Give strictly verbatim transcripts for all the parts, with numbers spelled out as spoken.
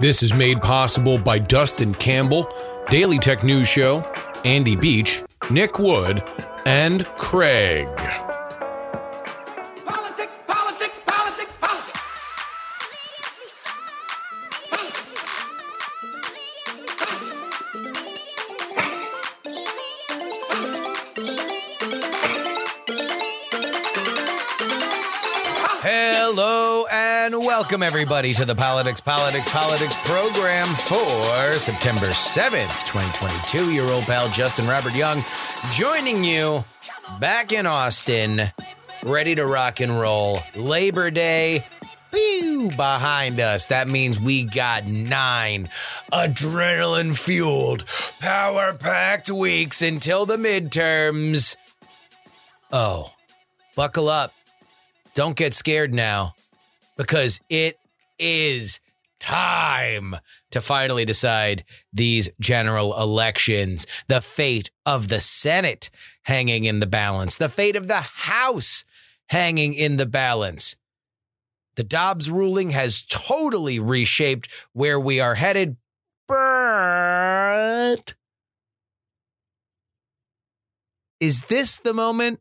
This is made possible by Dustin Campbell, Daily Tech News Show, Andy Beach, Nick Wood, and Craig. Politics, politics, politics, politics. Hello and welcome everybody to the Politics, Politics, Politics program for September seventh, twenty twenty-two. Your old pal Justin Robert Young joining you back in Austin, ready to rock and roll. Labor Day pew, behind us. That means we got nine adrenaline-fueled, power-packed weeks until the midterms. Oh, buckle up. Don't get scared now, because it is time to finally decide these general elections. The fate of the Senate hanging in the balance. The fate of the House hanging in the balance. The Dobbs ruling has totally reshaped where we are headed, but is this the moment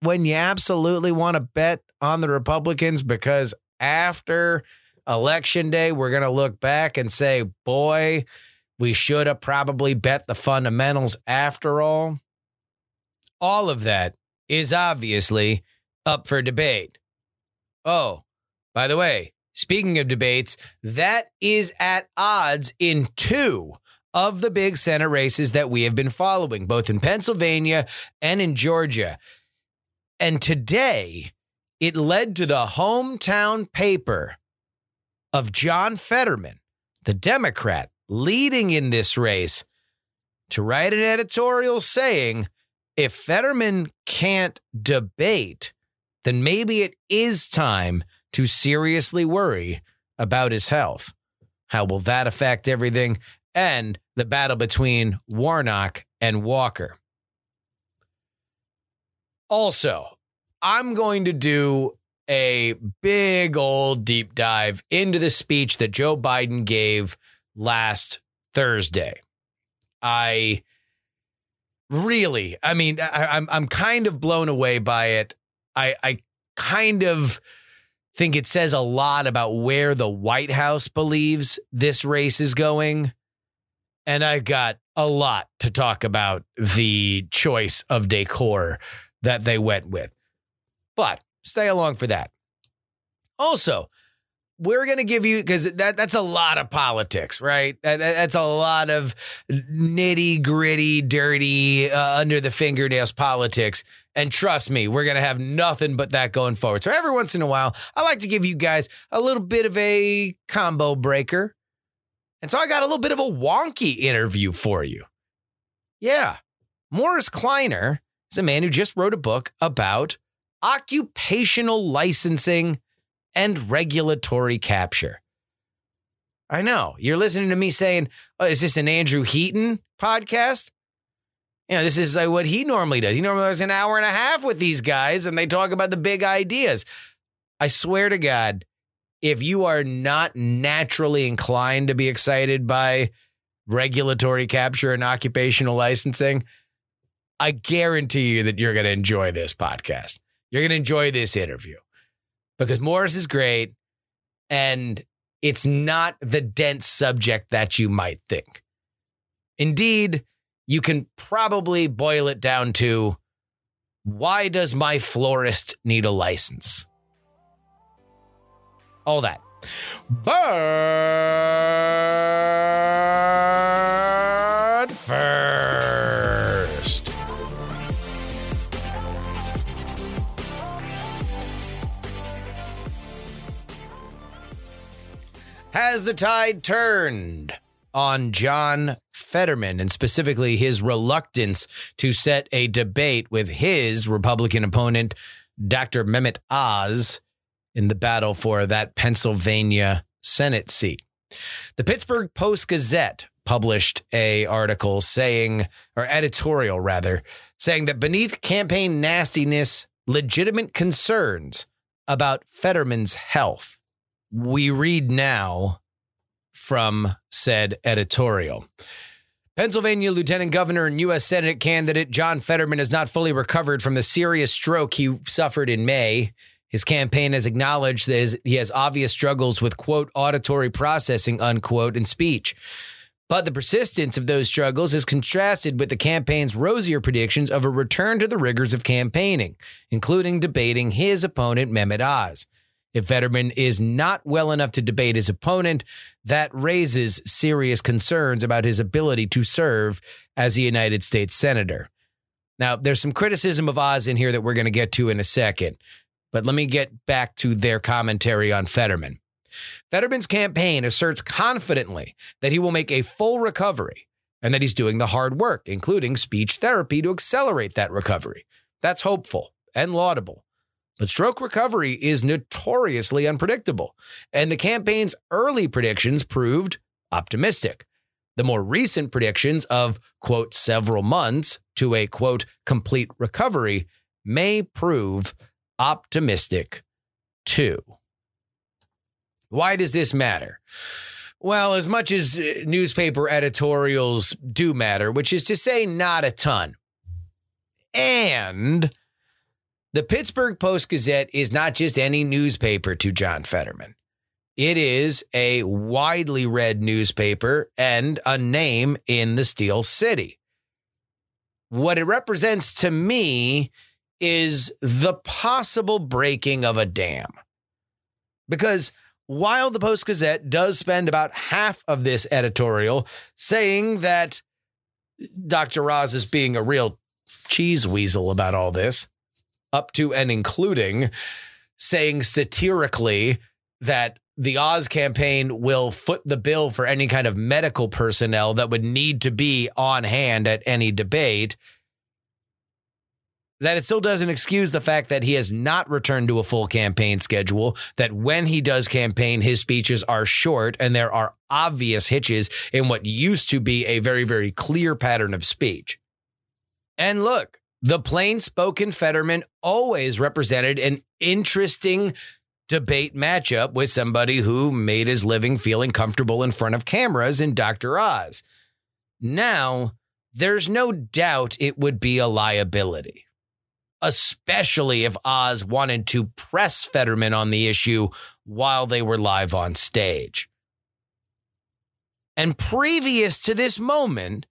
when you absolutely want to bet on the Republicans? Because after Election Day, we're going to look back and say, boy, we should have probably bet the fundamentals after all. All of that is obviously up for debate. Oh, by the way, speaking of debates, that is at odds in two of the big Senate races that we have been following, both in Pennsylvania and in Georgia. And today, it led to the hometown paper of John Fetterman, the Democrat leading in this race, to write an editorial saying, if Fetterman can't debate, then maybe it is time to seriously worry about his health. How will that affect everything? And the battle between Warnock and Walker. Also, I'm going to do a big old deep dive into the speech that Joe Biden gave last Thursday. I really, I mean, I, I'm I'm kind of blown away by it. I, I kind of think it says a lot about where the White House believes this race is going. And I've got a lot to talk about the choice of decor that they went with. But stay along for that. Also, we're going to give you, because that, that's a lot of politics, right? That, that's a lot of nitty gritty, dirty, uh, under the fingernails politics. And trust me, we're going to have nothing but that going forward. So every once in a while, I like to give you guys a little bit of a combo breaker. And so I got a little bit of a wonky interview for you. Yeah. Morris Kleiner is a man who just wrote a book about occupational licensing and regulatory capture. I know you're listening to me saying, oh, is this an Andrew Heaton podcast? You know, this is like what he normally does. He normally does an hour and a half with these guys and they talk about the big ideas. I swear to God, if you are not naturally inclined to be excited by regulatory capture and occupational licensing, I guarantee you that you're going to enjoy this podcast. You're going to enjoy this interview because Morris is great and it's not the dense subject that you might think. Indeed, you can probably boil it down to, why does my florist need a license? All that. But first, has the tide turned on John Fetterman and specifically his reluctance to set a debate with his Republican opponent, Doctor Mehmet Oz, in the battle for that Pennsylvania Senate seat? The Pittsburgh Post-Gazette published a article saying, or editorial rather, saying that beneath campaign nastiness, legitimate concerns about Fetterman's health. We read now from said editorial. Pennsylvania Lieutenant Governor and U S Senate candidate John Fetterman has not fully recovered from the serious stroke he suffered in May. His campaign has acknowledged that he has obvious struggles with, quote, auditory processing, unquote, and speech. But the persistence of those struggles is contrasted with the campaign's rosier predictions of a return to the rigors of campaigning, including debating his opponent, Mehmet Oz. If Fetterman is not well enough to debate his opponent, that raises serious concerns about his ability to serve as a United States Senator. Now, there's some criticism of Oz in here that we're going to get to in a second, but let me get back to their commentary on Fetterman. Fetterman's campaign asserts confidently that he will make a full recovery and that he's doing the hard work, including speech therapy, to accelerate that recovery. That's hopeful and laudable. But stroke recovery is notoriously unpredictable, and the campaign's early predictions proved optimistic. The more recent predictions of, quote, several months to a, quote, complete recovery may prove optimistic too. Why does this matter? Well, as much as newspaper editorials do matter, which is to say not a ton, and the Pittsburgh Post-Gazette is not just any newspaper to John Fetterman. It is a widely read newspaper and a name in the Steel City. What it represents to me is the possible breaking of a dam. Because while the Post-Gazette does spend about half of this editorial saying that Doctor Oz is being a real cheese weasel about all this, up to and including saying satirically that the Oz campaign will foot the bill for any kind of medical personnel that would need to be on hand at any debate, that it still doesn't excuse the fact that he has not returned to a full campaign schedule, that when he does campaign, his speeches are short and there are obvious hitches in what used to be a very, very clear pattern of speech. And look, the plain-spoken Fetterman always represented an interesting debate matchup with somebody who made his living feeling comfortable in front of cameras in Doctor Oz. Now, there's no doubt it would be a liability, especially if Oz wanted to press Fetterman on the issue while they were live on stage. And previous to this moment,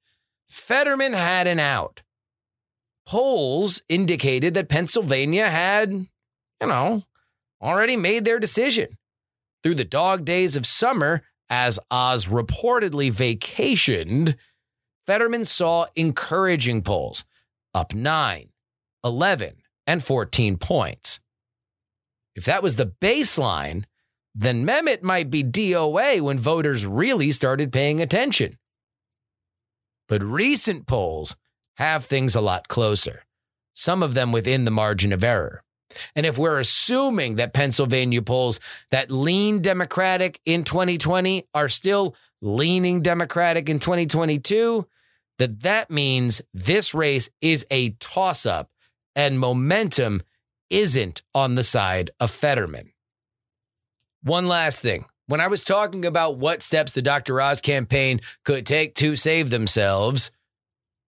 Fetterman had an out. Polls indicated that Pennsylvania had, you know, already made their decision. Through the dog days of summer, as Oz reportedly vacationed, Fetterman saw encouraging polls up nine, eleven, and fourteen points. If that was the baseline, then Mehmet might be D O A when voters really started paying attention. But recent polls have things a lot closer, some of them within the margin of error. And if we're assuming that Pennsylvania polls that lean Democratic in twenty twenty are still leaning Democratic in twenty twenty-two, that that means this race is a toss-up and momentum isn't on the side of Fetterman. One last thing. When I was talking about what steps the Doctor Oz campaign could take to save themselves,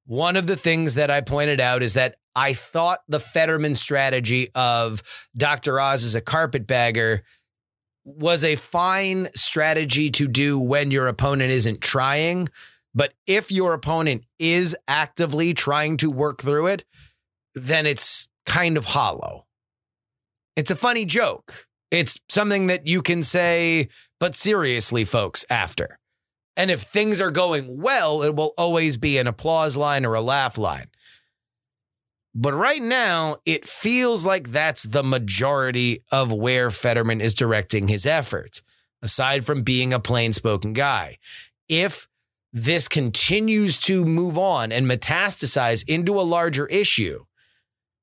one of the things that I pointed out is that I thought the Fetterman strategy of Doctor Oz as a carpetbagger was a fine strategy to do when your opponent isn't trying. But if your opponent is actively trying to work through it, then it's kind of hollow. It's a funny joke. It's something that you can say, but seriously, folks, after. And if things are going well, it will always be an applause line or a laugh line. But right now, it feels like that's the majority of where Fetterman is directing his efforts, aside from being a plain-spoken guy. If this continues to move on and metastasize into a larger issue,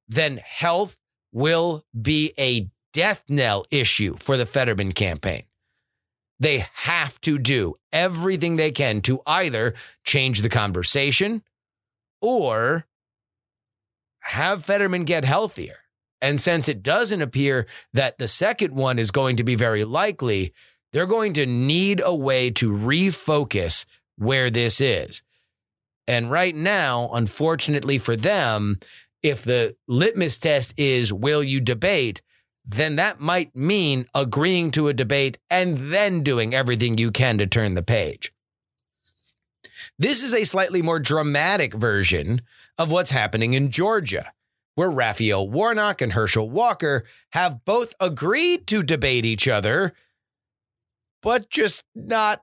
then health will be a death knell issue for the Fetterman campaign. They have to do everything they can to either change the conversation or have Fetterman get healthier. And since it doesn't appear that the second one is going to be very likely, They're going to need a way to refocus where this is. And right now, unfortunately for them, if the litmus test is, will you debate? Then that might mean agreeing to a debate and then doing everything you can to turn the page. This is a slightly more dramatic version of what's happening in Georgia, where Raphael Warnock and Herschel Walker have both agreed to debate each other, but just not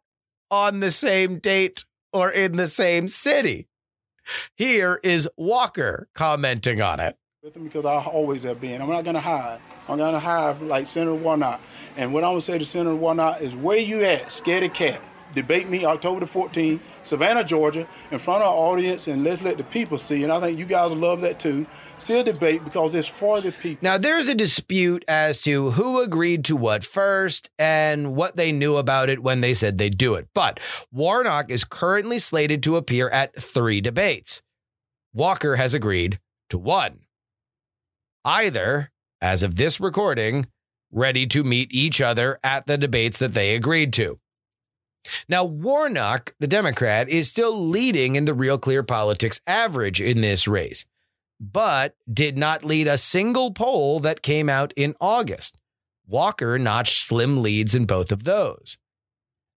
on the same date or in the same city. Here is Walker commenting on it. With them because I always have been. I'm not going to hide. I'm going to hide like Senator Warnock. And what I'm going to say to Senator Warnock is, where you at, scaredy cat? Debate me October the fourteenth, Savannah, Georgia, in front of our audience, and let's let the people see. And I think you guys will love that too. See a debate because it's for the people. Now, there's a dispute as to who agreed to what first and what they knew about it when they said they'd do it. But Warnock is currently slated to appear at three debates. Walker has agreed to one. Either, as of this recording, ready to meet each other at the debates that they agreed to. Now, Warnock, the Democrat, is still leading in the Real Clear Politics average in this race, but did not lead a single poll that came out in August. Walker notched slim leads in both of those.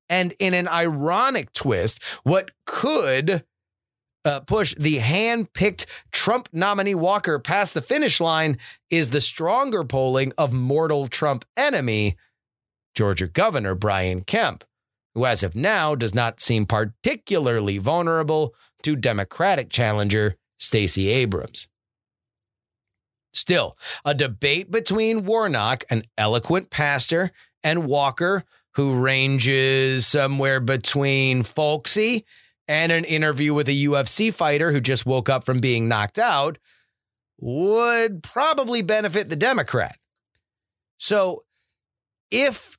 And in an ironic twist, what could uh, push the hand-picked Trump nominee Walker past the finish line is the stronger polling of mortal Trump enemy, Georgia Governor Brian Kemp, who as of now does not seem particularly vulnerable to Democratic challenger Stacey Abrams. Still, a debate between Warnock, an eloquent pastor, and Walker, who ranges somewhere between folksy and an interview with a U F C fighter who just woke up from being knocked out, would probably benefit the Democrat. So if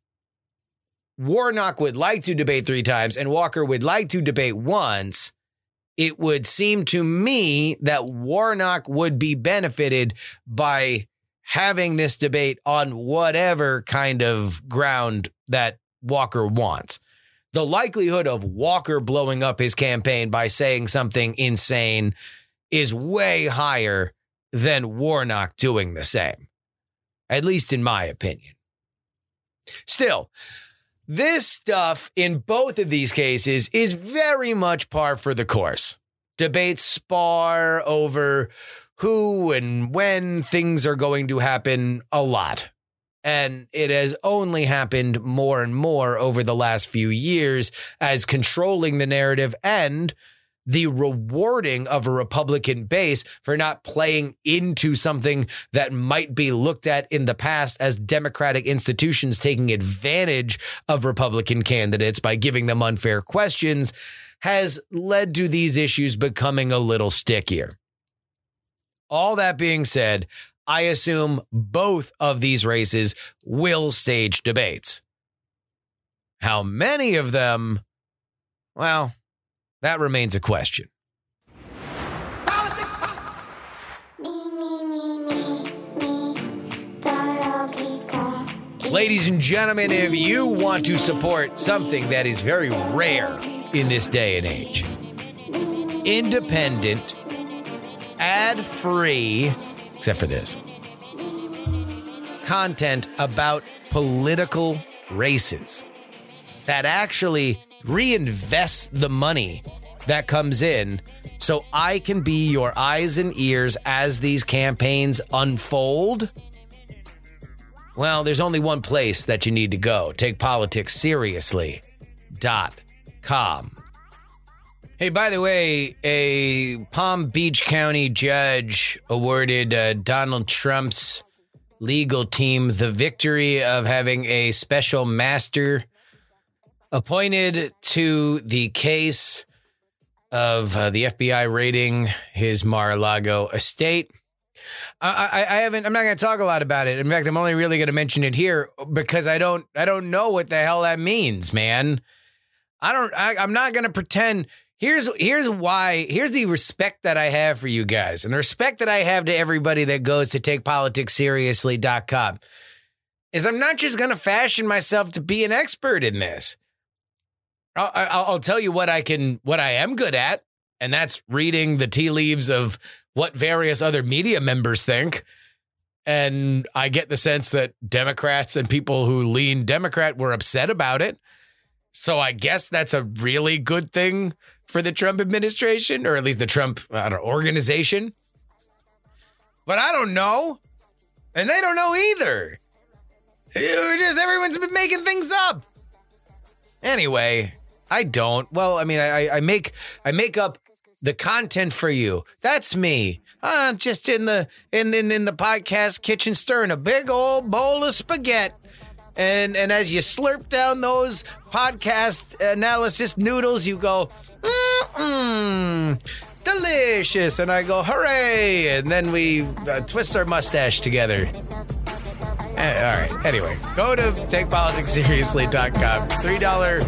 Warnock would like to debate three times and Walker would like to debate once, it would seem to me that Warnock would be benefited by having this debate on whatever kind of ground that Walker wants. The likelihood of Walker blowing up his campaign by saying something insane is way higher than Warnock doing the same, at least in my opinion. Still, this stuff in both of these cases is very much par for the course. Debates spar over who and when things are going to happen a lot. And it has only happened more and more over the last few years as controlling the narrative and the rewarding of a Republican base for not playing into something that might be looked at in the past as Democratic institutions taking advantage of Republican candidates by giving them unfair questions has led to these issues becoming a little stickier. All that being said, I assume both of these races will stage debates. How many of them? Well, that remains a question. Politics, politics. Me, me, me, me, me. Ladies and gentlemen, if you want to support something that is very rare in this day and age, independent, ad-free, except for this, content about political races that actually reinvest the money that comes in so I can be your eyes and ears as these campaigns unfold? Well, there's only one place that you need to go. Take Politics Seriously dot com. Hey, by the way, a Palm Beach County judge awarded uh, Donald Trump's legal team the victory of having a special master appointed to the case of uh, the F B I raiding his Mar-a-Lago estate. I, I, I haven't, I'm not going to talk a lot about it. In fact, I'm only really going to mention it here because I don't, I don't know what the hell that means, man. I don't, I, I'm not going to pretend. Here's, here's why, here's the respect that I have for you guys and the respect that I have to everybody that goes to take politics seriously dot com. is I'm not just going to fashion myself to be an expert in this. I'll, I'll, I'll tell you what I can, what I am good at, and that's reading the tea leaves of what various other media members think. And I get the sense that Democrats and people who lean Democrat were upset about it. So I guess that's a really good thing for the Trump administration, or at least the Trump I don't know, organization. But I don't know. And they don't know either. It just everyone's been making things up. Anyway, I don't. Well, I mean, I, I make I make up the content for you. That's me. I'm just in the in, in in the podcast kitchen stirring a big old bowl of spaghetti. And and as you slurp down those podcast analysis noodles, you go, mm-mm, delicious. And I go, hooray. And then we uh, twist our mustache together. And, all right. Anyway, go to take politics seriously dot com. three dollars.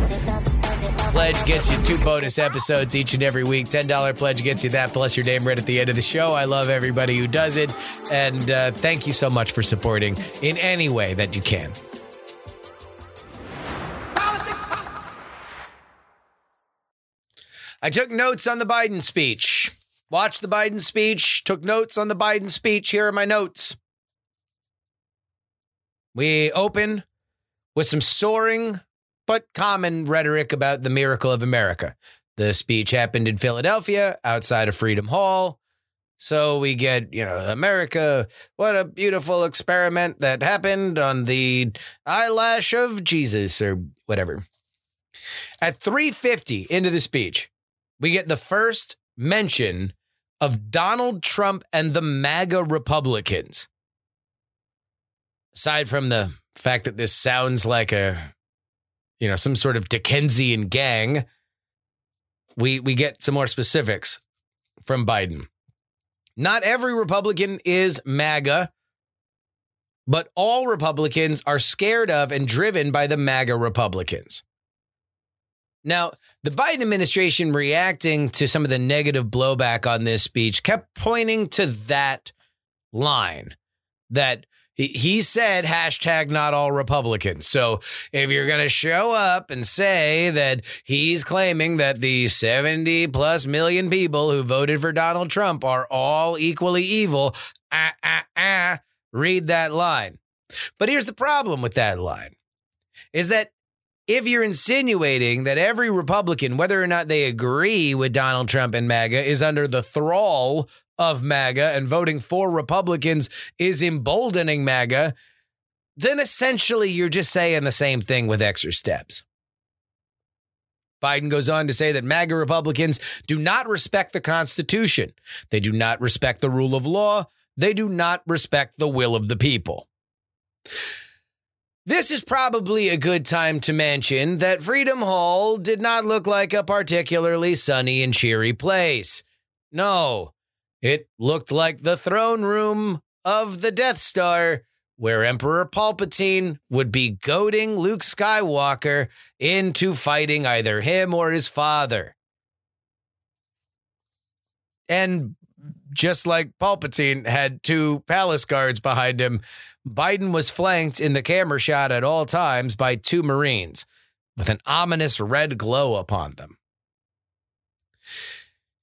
Pledge gets you two bonus episodes each and every week. ten dollars pledge gets you that, plus your name right at the end of the show. I love everybody who does it. And uh, thank you so much for supporting in any way that you can. I took notes on the Biden speech. Watched the Biden speech. Took notes on the Biden speech. Here are my notes. We open with some soaring but common rhetoric about the miracle of America. The speech happened in Philadelphia, outside of Freedom Hall. So we get, you know, America, what a beautiful experiment that happened on the eyelash of Jesus or whatever. At three fifty into the speech, we get the first mention of Donald Trump and the MAGA Republicans. Aside from the fact that this sounds like a you know, some sort of Dickensian gang, we we get some more specifics from Biden. Not every Republican is MAGA, but all Republicans are scared of and driven by the MAGA Republicans. Now, the Biden administration, reacting to some of the negative blowback on this speech, kept pointing to that line that he said, hashtag not all Republicans. So if you're going to show up and say that he's claiming that the seventy plus million people who voted for Donald Trump are all equally evil, ah, ah, ah, read that line. But here's the problem with that line is that if you're insinuating that every Republican, whether or not they agree with Donald Trump and MAGA, is under the thrall of MAGA and voting for Republicans is emboldening MAGA, then essentially you're just saying the same thing with extra steps. Biden goes on to say that MAGA Republicans do not respect the Constitution. They do not respect the rule of law. They do not respect the will of the people. This is probably a good time to mention that Freedom Hall did not look like a particularly sunny and cheery place. No. It looked like the throne room of the Death Star, where Emperor Palpatine would be goading Luke Skywalker into fighting either him or his father. And just like Palpatine had two palace guards behind him, Biden was flanked in the camera shot at all times by two Marines with an ominous red glow upon them.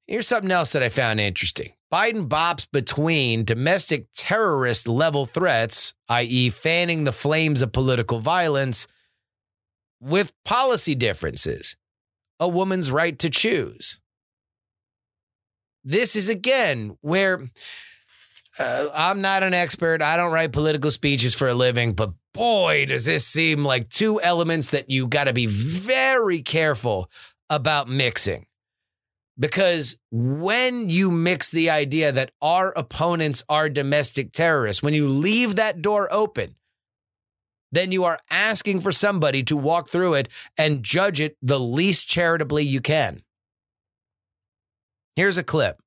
Here's something else that I found interesting. Biden bops between domestic terrorist level threats, that is fanning the flames of political violence, with policy differences, a woman's right to choose. This is, again, where uh, I'm not an expert. I don't write political speeches for a living, but boy, does this seem like two elements that you got to be very careful about mixing. Because when you mix the idea that our opponents are domestic terrorists, when you leave that door open, then you are asking for somebody to walk through it and judge it the least charitably you can. Here's a clip.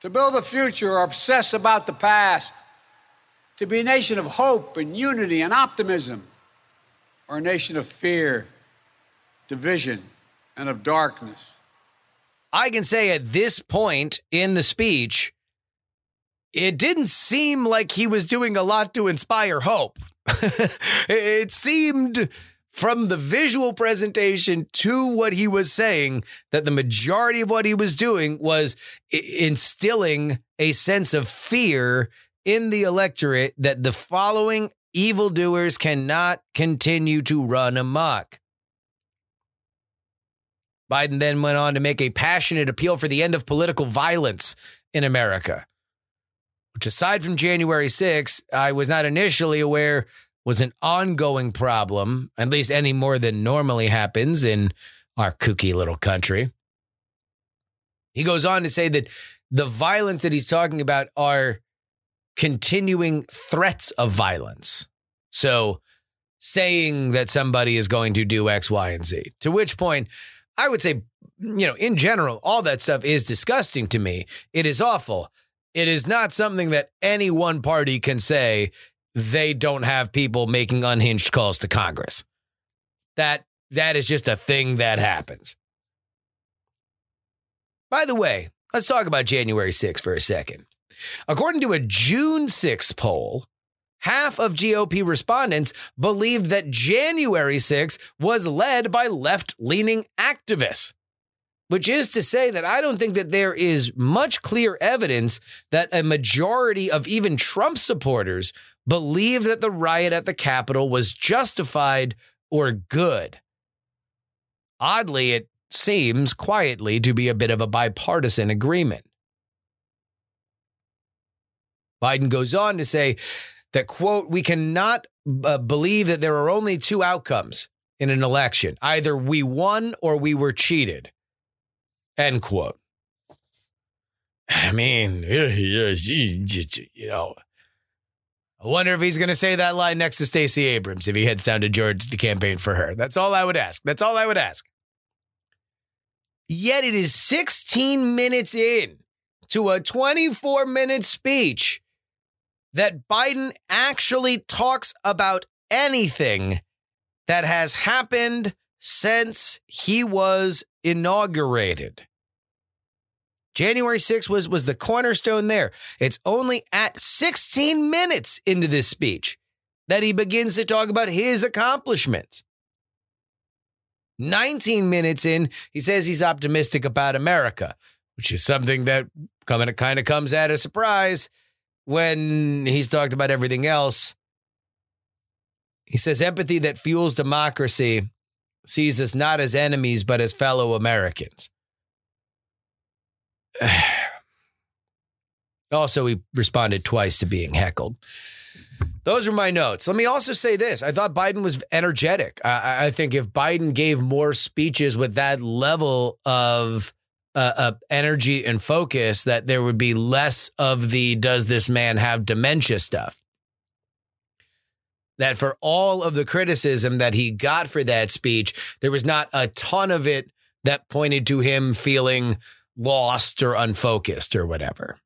To build the future or obsess about the past, to be a nation of hope and unity and optimism, or a nation of fear, division, and of darkness. I can say at this point in the speech, it didn't seem like he was doing a lot to inspire hope. It seemed from the visual presentation to what he was saying that the majority of what he was doing was instilling a sense of fear in the electorate that the following evildoers cannot continue to run amok. Biden then went on to make a passionate appeal for the end of political violence in America, which, aside from January sixth, I was not initially aware was an ongoing problem, at least any more than normally happens in our kooky little country. He goes on to say that the violence that he's talking about are continuing threats of violence. So saying that somebody is going to do X, Y, and Z, to which point I would say, you know, in general, all that stuff is disgusting to me. It is awful. It is not something that any one party can say they don't have people making unhinged calls to Congress. That that is just a thing that happens. By the way, let's talk about January sixth for a second. According to a June sixth poll, half of G O P respondents believed that January sixth was led by left-leaning activists, which is to say that I don't think that there is much clear evidence that a majority of even Trump supporters believe that the riot at the Capitol was justified or good. Oddly, it seems quietly to be a bit of a bipartisan agreement. Biden goes on to say that, quote, we cannot uh, believe that there are only two outcomes in an election. Either we won or we were cheated, end quote. I mean, you know, I wonder if he's going to say that line next to Stacey Abrams if he heads down to Georgia to campaign for her. That's all I would ask. That's all I would ask. Yet it is sixteen minutes in to a twenty-four minute speech that Biden actually talks about anything that has happened since he was inaugurated. January sixth was, was the cornerstone there. It's only at sixteen minutes into this speech that he begins to talk about his accomplishments. nineteen minutes in, he says he's optimistic about America, which is something that kind of comes at a surprise when he's talked about everything else. He says empathy that fuels democracy sees us not as enemies, but as fellow Americans. Also, he responded twice to being heckled. Those are my notes. Let me also say this. I thought Biden was energetic. I, I think if Biden gave more speeches with that level of uh, uh, energy and focus, that there would be less of the does this man have dementia stuff. That for all of the criticism that he got for that speech, there was not a ton of it that pointed to him feeling lost or unfocused or whatever.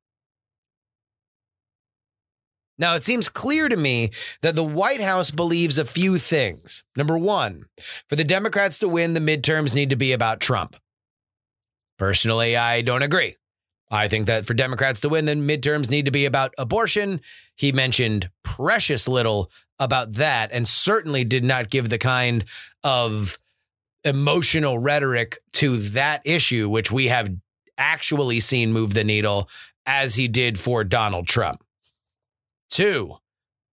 Now, it seems clear to me that the White House believes a few things. Number one, for the Democrats to win, the midterms need to be about Trump. Personally, I don't agree. I think that for Democrats to win, the midterms need to be about abortion. He mentioned precious little about that and certainly did not give the kind of emotional rhetoric to that issue, which we have actually seen move the needle, as he did for Donald Trump. Two,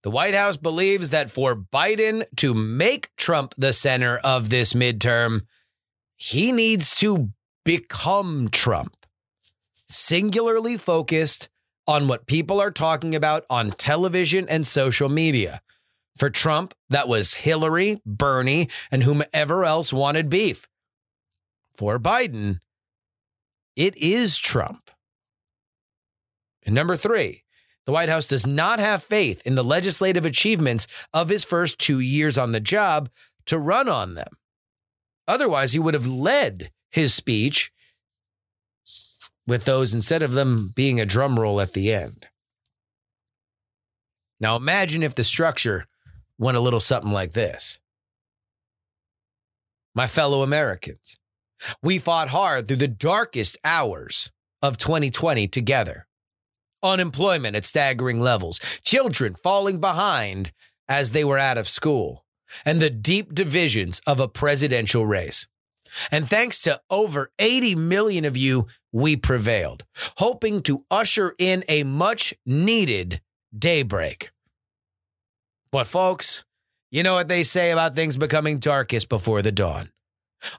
the White House believes that for Biden to make Trump the center of this midterm, he needs to become Trump, singularly focused on what people are talking about on television and social media. For Trump, that was Hillary, Bernie, and whomever else wanted beef. For Biden, it is Trump. And number three, the White House does not have faith in the legislative achievements of his first two years on the job to run on them. Otherwise, he would have led his speech with those instead of them being a drum roll at the end. Now, imagine if the structure went a little something like this. My fellow Americans, we fought hard through the darkest hours of twenty twenty together. unemployment at staggering levels, children falling behind as they were out of school, and the deep divisions of a presidential race. And thanks to over eighty million of you, we prevailed, hoping to usher in a much-needed daybreak. But folks, you know what they say about things becoming darkest before the dawn.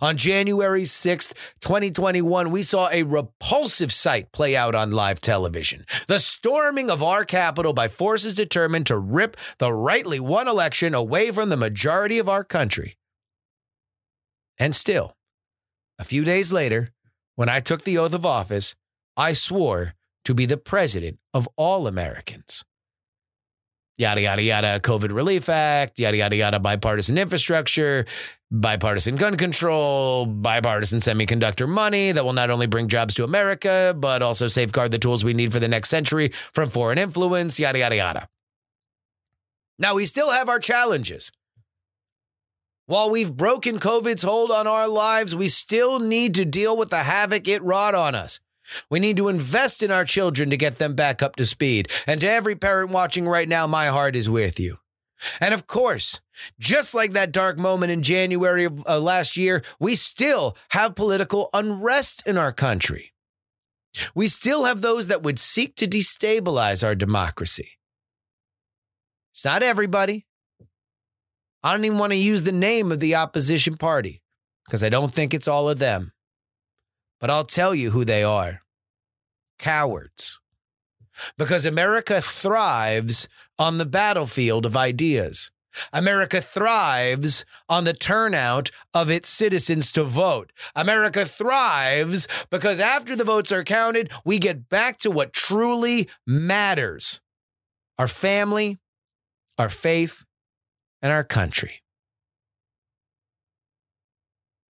On January sixth, twenty twenty-one, we saw a repulsive sight play out on live television. The storming of our Capitol by forces determined to rip the rightly won election away from the majority of our country. And still, a few days later, when I took the oath of office, I swore to be the president of all Americans. Yada, yada, yada, COVID Relief Act, yada, yada, yada, bipartisan infrastructure, bipartisan gun control, bipartisan semiconductor money that will not only bring jobs to America, but also safeguard the tools we need for the next century from foreign influence, yada, yada, yada. Now, we still have our challenges. While we've broken COVID's hold on our lives, we still need to deal with the havoc it wrought on us. We need to invest in our children to get them back up to speed. And to every parent watching right now, my heart is with you. And of course, just like that dark moment in January of uh, last year, we still have political unrest in our country. We still have those that would seek to destabilize our democracy. It's not everybody. I don't even want to use the name of the opposition party because I don't think it's all of them. But I'll tell you who they are. Cowards. Because America thrives on the battlefield of ideas. America thrives on the turnout of its citizens to vote. America thrives because after the votes are counted, we get back to what truly matters. Our family, our faith, and our country.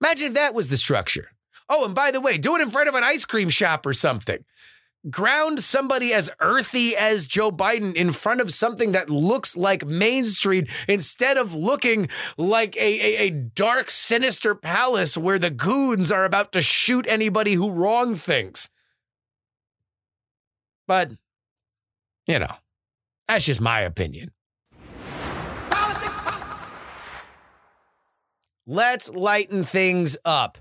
Imagine if that was the structure. Oh, and by the way, do it in front of an ice cream shop or something. Ground somebody as earthy as Joe Biden in front of something that looks like Main Street instead of looking like a, a, a dark, sinister palace where the goons are about to shoot anybody who wrong things. But, you know, that's just my opinion. Politics, politics. Let's lighten things up.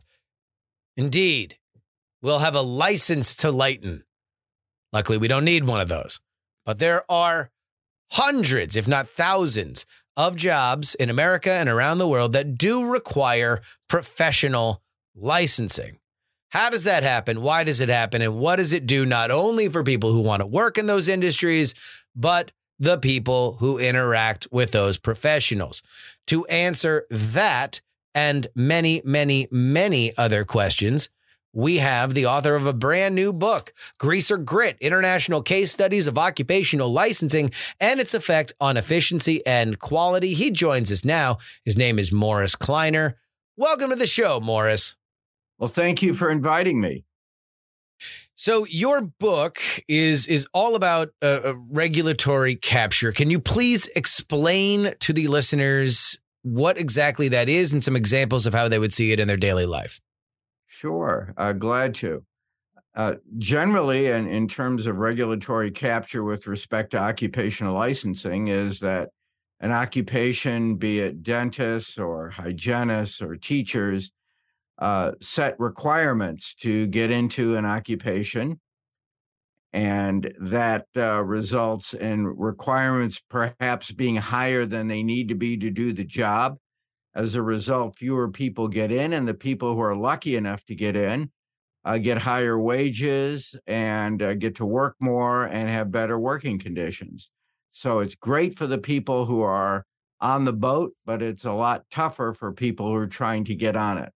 Indeed, we'll have a license to lighten. Luckily, we don't need one of those. But there are hundreds, if not thousands, of jobs in America and around the world that do require professional licensing. How does that happen? Why does it happen? And what does it do not only for people who want to work in those industries, but the people who interact with those professionals? To answer that, and many, many, many other questions, we have the author of a brand new book, Grease or Grit, International Case Studies of Occupational Licensing and Its Effect on Efficiency and Quality. He joins us now. His name is Morris Kleiner. Welcome to the show, Morris. Well, thank you for inviting me. So your book is is all about uh, regulatory capture. Can you please explain to the listeners what exactly that is and some examples of how they would see it in their daily life? Sure. Uh, glad to. Uh, generally, and in terms of regulatory capture with respect to occupational licensing, is that an occupation, be it dentists or hygienists or teachers, uh, set requirements to get into an occupation. And that uh, results in requirements perhaps being higher than they need to be to do the job. As a result, fewer people get in, and the people who are lucky enough to get in uh, get higher wages and uh, get to work more and have better working conditions. So it's great for the people who are on the boat, but it's a lot tougher for people who are trying to get on it.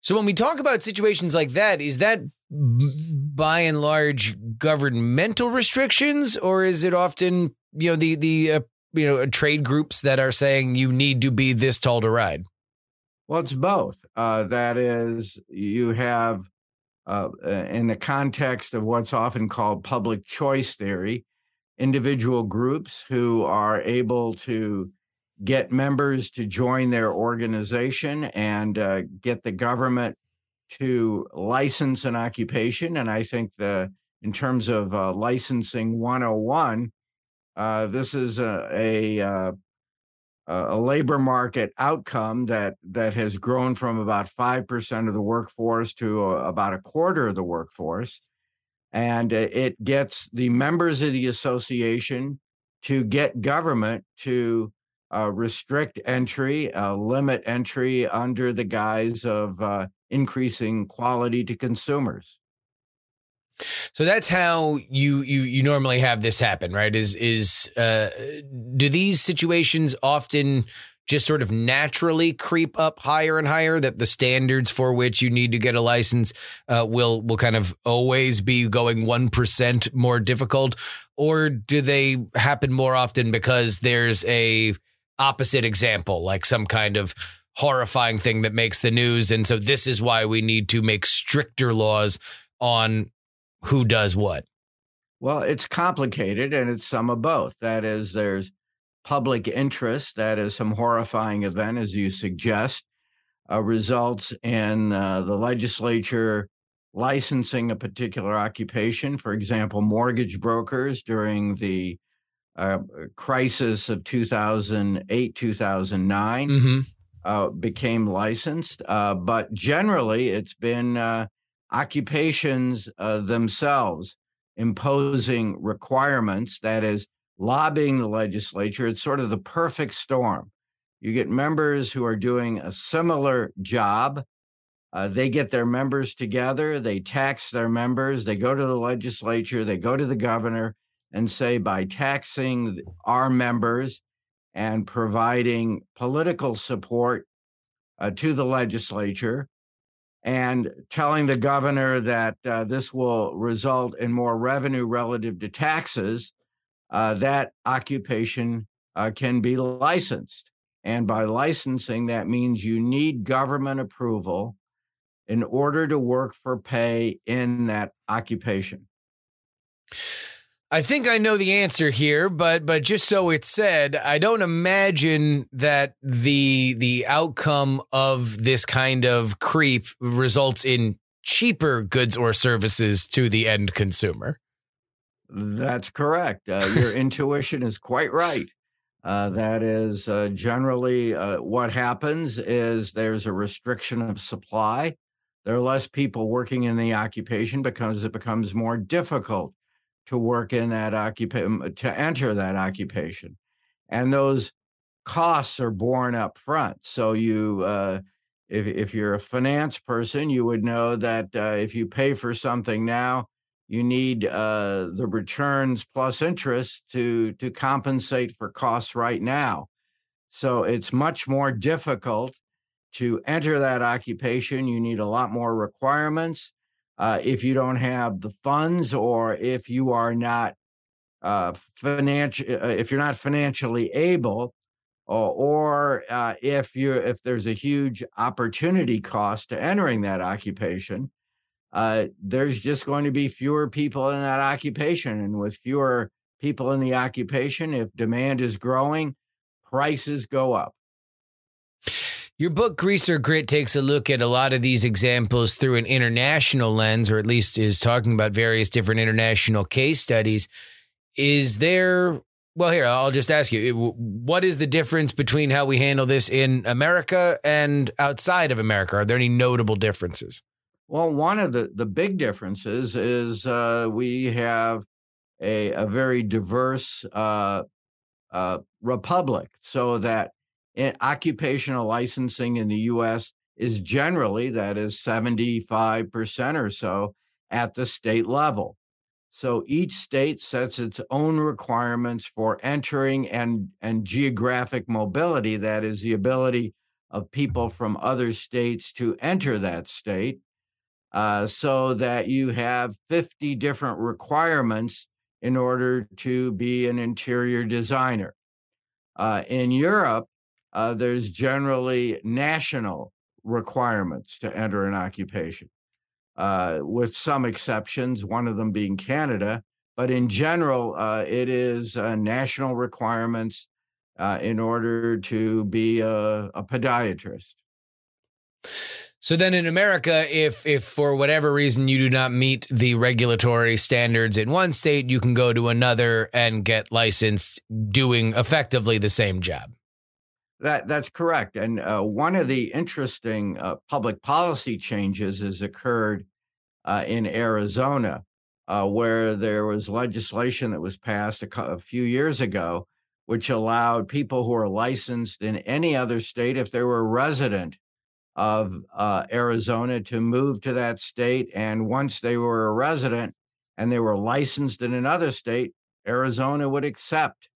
So when we talk about situations like that, is that by and large governmental restrictions, or is it often, you know, the the uh, you know trade groups that are saying you need to be this tall to ride? Well, it's both. Uh, that is, you have uh, in the context of what's often called public choice theory, individual groups who are able to get members to join their organization and uh, get the government to license an occupation. And I think the in terms of uh, licensing one oh one. Uh, this is a, a, a, a labor market outcome that, that has grown from about five percent of the workforce to a, about a quarter of the workforce. And it gets the members of the association to get government to uh, restrict entry, uh, limit entry under the guise of uh, increasing quality to consumers. So that's how you you you normally have this happen, right? Is is uh, do these situations often just sort of naturally creep up higher and higher, that the standards for which you need to get a license uh, will will kind of always be going one percent more difficult? Or do they happen more often because there's a opposite example, like some kind of horrifying thing that makes the news? And so this is why we need to make stricter laws on who does what. Well, it's complicated, and it's some of both. That is, there's public interest, that is, some horrifying event, as you suggest, uh, results in uh, the legislature licensing a particular occupation. For example, mortgage brokers during the uh, crisis of two thousand eight, two thousand nine mm-hmm. uh, became licensed. Uh, but generally, it's been uh, occupations uh, themselves imposing requirements, that is, lobbying the legislature. It's sort of the perfect storm. You get members who are doing a similar job. Uh, they get their members together. They tax their members. They go to the legislature. They go to the governor and say, by taxing our members and providing political support uh, to the legislature and telling the governor that uh, this will result in more revenue relative to taxes, Uh, that occupation uh, can be licensed. And by licensing, that means you need government approval in order to work for pay in that occupation. I think I know the answer here, but but just so it's said, I don't imagine that the the outcome of this kind of creep results in cheaper goods or services to the end consumer. That's correct. Uh, your intuition is quite right. Uh, that is uh, generally uh, what happens is there's a restriction of supply. There are less people working in the occupation because it becomes more difficult to work in that occupation, to enter that occupation. And those costs are borne up front. So you, uh, if, if you're a finance person, you would know that uh, if you pay for something now, you need uh, the returns plus interest to, to compensate for costs right now. So it's much more difficult to enter that occupation. You need a lot more requirements. Uh, if you don't have the funds, or if you are not uh, financial, uh, if you're not financially able, or, or uh, if you if there's a huge opportunity cost to entering that occupation. Uh, there's just going to be fewer people in that occupation. And with fewer people in the occupation, if demand is growing, prices go up. Your book, Grease or Grit, takes a look at a lot of these examples through an international lens, or at least is talking about various different international case studies. Is there, well, here, I'll just ask you, what is the difference between how we handle this in America and outside of America? Are there any notable differences? Well, one of the, the big differences is uh, we have a, a very diverse uh, uh, republic, so that in, occupational licensing in the U S is generally, that is seventy-five percent or so at the state level. So each state sets its own requirements for entering and, and geographic mobility, that is the ability of people from other states to enter that state. Uh, so that you have fifty different requirements in order to be an interior designer. Uh, in Europe, uh, there's generally national requirements to enter an occupation, uh, with some exceptions, one of them being Canada. But in general, uh, it is uh, national requirements uh, in order to be a, a podiatrist. So then in America, if if for whatever reason you do not meet the regulatory standards in one state, you can go to another and get licensed doing effectively the same job. That that's correct. And uh, one of the interesting uh, public policy changes has occurred uh, in Arizona, uh, where there was legislation that was passed a, a few years ago, which allowed people who are licensed in any other state, if they were a resident of uh, Arizona, to move to that state. And once they were a resident and they were licensed in another state, Arizona would accept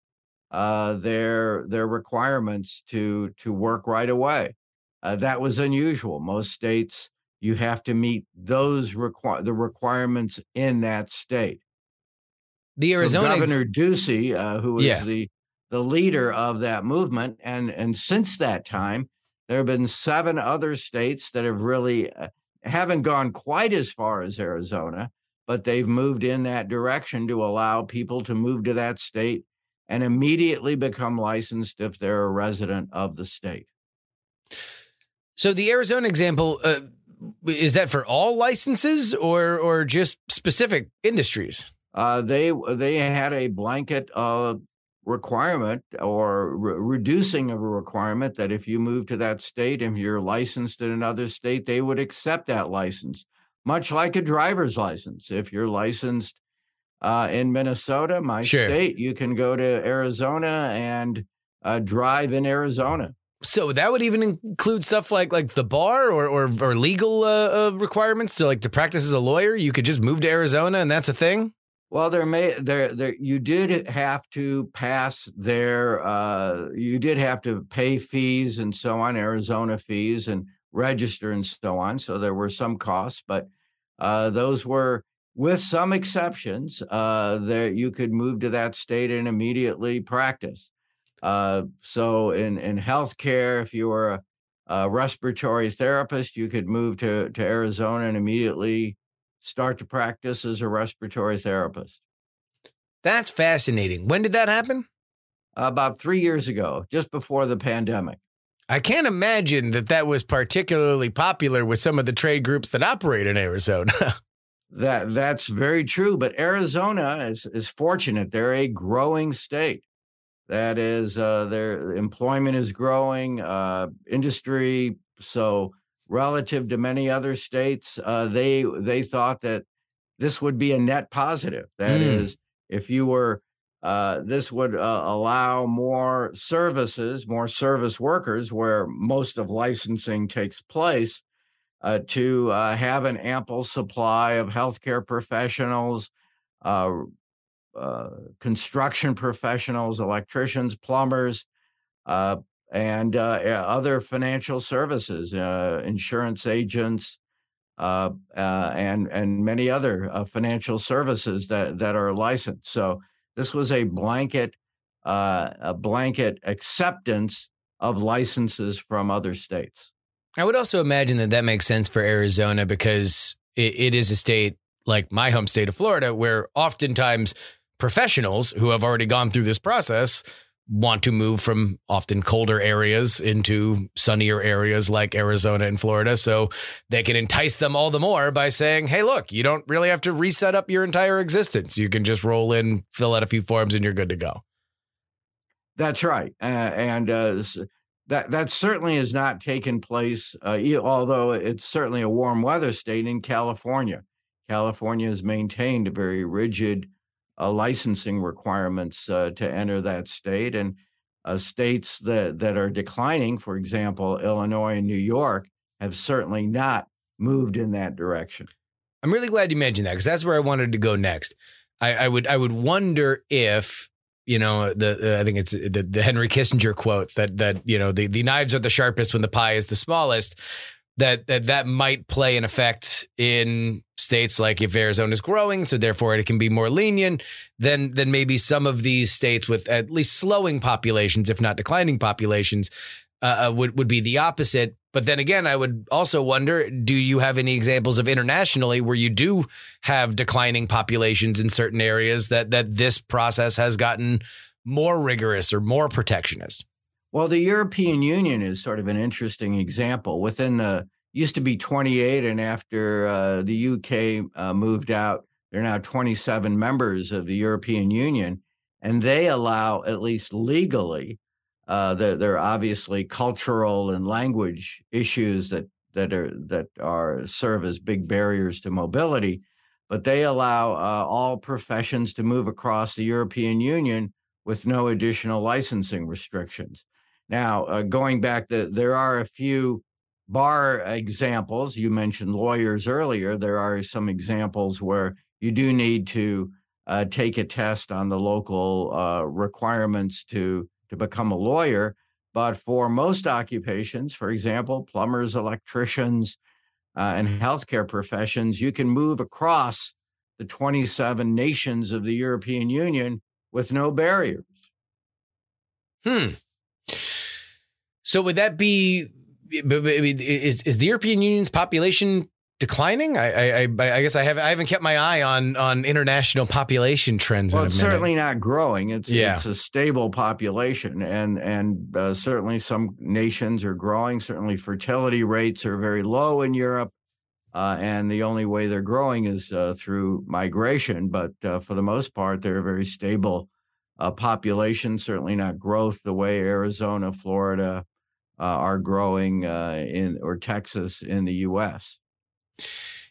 uh, their their requirements to to work right away. Uh, that was unusual. Most states, you have to meet those requ- the requirements in that state. The Arizona so Governor Ducey, uh, who was yeah. the the leader of that movement, and and since that time, there have been seven other states that have really uh, haven't gone quite as far as Arizona, but they've moved in that direction to allow people to move to that state and immediately become licensed if they're a resident of the state. So the Arizona example, uh, is that for all licenses or or just specific industries? Uh, they they had a blanket uh requirement or re- reducing of a requirement that if you move to that state and you're licensed in another state, they would accept that license, much like a driver's license. If you're licensed uh, in Minnesota, my sure. state, you can go to Arizona and uh, drive in Arizona. So that would even include stuff like like the bar or or, or legal uh, uh, requirements. So like to practice as a lawyer, you could just move to Arizona and that's a thing? Well, there may there there you did have to pass their uh, you did have to pay fees and so on, Arizona fees, and register and so on. So there were some costs, but uh, those were, with some exceptions, uh, there you could move to that state and immediately practice. Uh, so in in healthcare, if you were a, a respiratory therapist, you could move to to Arizona and immediately start to practice as a respiratory therapist. That's fascinating. When did that happen? About three years ago, just before the pandemic. I can't imagine that that was particularly popular with some of the trade groups that operate in Arizona. that That's very true. But Arizona is, is fortunate. They're a growing state. That is, uh, their employment is growing, uh, industry. So relative to many other states, uh, they they thought that this would be a net positive. That mm. is, if you were, uh, this would uh, allow more services, more service workers, where most of licensing takes place, uh, to uh, have an ample supply of healthcare professionals, uh, uh, construction professionals, electricians, plumbers, uh, and uh, other financial services, uh, insurance agents, uh, uh, and and many other uh, financial services that that are licensed. So this was a blanket uh, a blanket acceptance of licenses from other states. I would also imagine that that makes sense for Arizona because it, it is a state like my home state of Florida, where oftentimes professionals who have already gone through this process want to move from often colder areas into sunnier areas like Arizona and Florida. So they can entice them all the more by saying, hey, look, you don't really have to reset up your entire existence. You can just roll in, fill out a few forms, and you're good to go. That's right. Uh, and uh, that that certainly has not taken place, uh, although it's certainly a warm weather state in California. California has maintained a very rigid Uh, licensing requirements uh, to enter that state, and uh, states that, that are declining, for example, Illinois and New York, have certainly not moved in that direction. I'm really glad you mentioned that because that's where I wanted to go next. I, I would I would wonder if, you know, the uh, I think it's the, the Henry Kissinger quote that that you know the, the knives are the sharpest when the pie is the smallest. That, that that might play an effect in states like if Arizona is growing, so therefore it can be more lenient than than maybe some of these states with at least slowing populations, if not declining populations, uh, would, would be the opposite. But then again, I would also wonder, do you have any examples of internationally where you do have declining populations in certain areas that that this process has gotten more rigorous or more protectionist? Well, the European Union is sort of an interesting example. Within the used to be twenty-eight, and after uh, the U K uh, moved out, there are now twenty-seven members of the European Union, and they allow, at least legally, uh, the, there are obviously cultural and language issues that that are that are serve as big barriers to mobility, but they allow uh, all professions to move across the European Union with no additional licensing restrictions. Now, uh, going back, the, there are a few bar examples. You mentioned lawyers earlier. There are some examples where you do need to uh, take a test on the local uh, requirements to, to become a lawyer. But for most occupations, for example, plumbers, electricians, uh, and healthcare professions, you can move across the twenty-seven nations of the European Union with no barriers. Hmm. So would that be, is is the European Union's population declining? I I, I guess I haven't I haven't kept my eye on on international population trends. Well, in a it's minute. Certainly not growing. It's yeah. it's a stable population, and and uh, certainly some nations are growing. Certainly, fertility rates are very low in Europe, uh, and the only way they're growing is uh, through migration. But uh, for the most part, they're very stable. Uh, population, certainly not growth the way Arizona, Florida uh, are growing uh, in or Texas in the U S.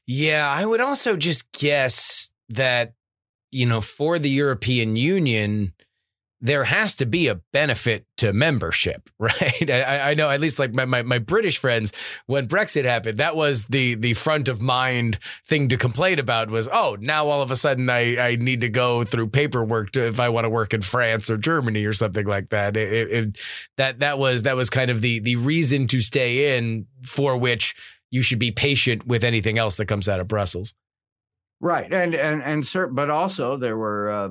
Yeah, I would also just guess that, you know, for the European Union, there has to be a benefit to membership, right? I, I know at least like my, my my British friends, when Brexit happened, that was the the front of mind thing to complain about was, oh, now all of a sudden I, I need to go through paperwork to, if I want to work in France or Germany or something like that. It, it, it, that that was that was kind of the the reason to stay in, for which you should be patient with anything else that comes out of Brussels. Right. And and and sir, but also there were uh,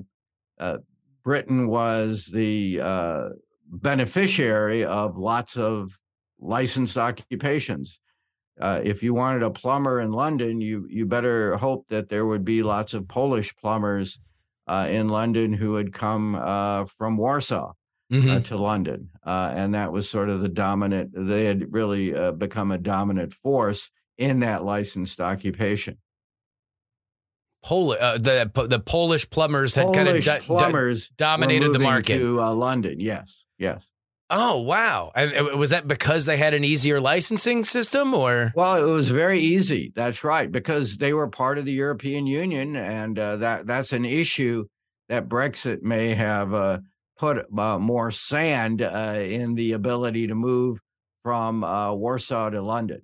uh Britain was the uh, beneficiary of lots of licensed occupations. Uh, if you wanted a plumber in London, you you better hope that there would be lots of Polish plumbers uh, in London who had come uh, from Warsaw mm-hmm. uh, to London. Uh, and that was sort of the dominant, they had really uh, become a dominant force in that licensed occupation. Poli- uh, the the Polish plumbers had Polish kind of do- plumbers do- dominated the market to uh, London. Yes, yes. Oh wow! And was that because they had an easier licensing system, or? Well, it was very easy. That's right, because they were part of the European Union, and uh, that that's an issue that Brexit may have uh, put uh, more sand uh, in the ability to move from uh, Warsaw to London.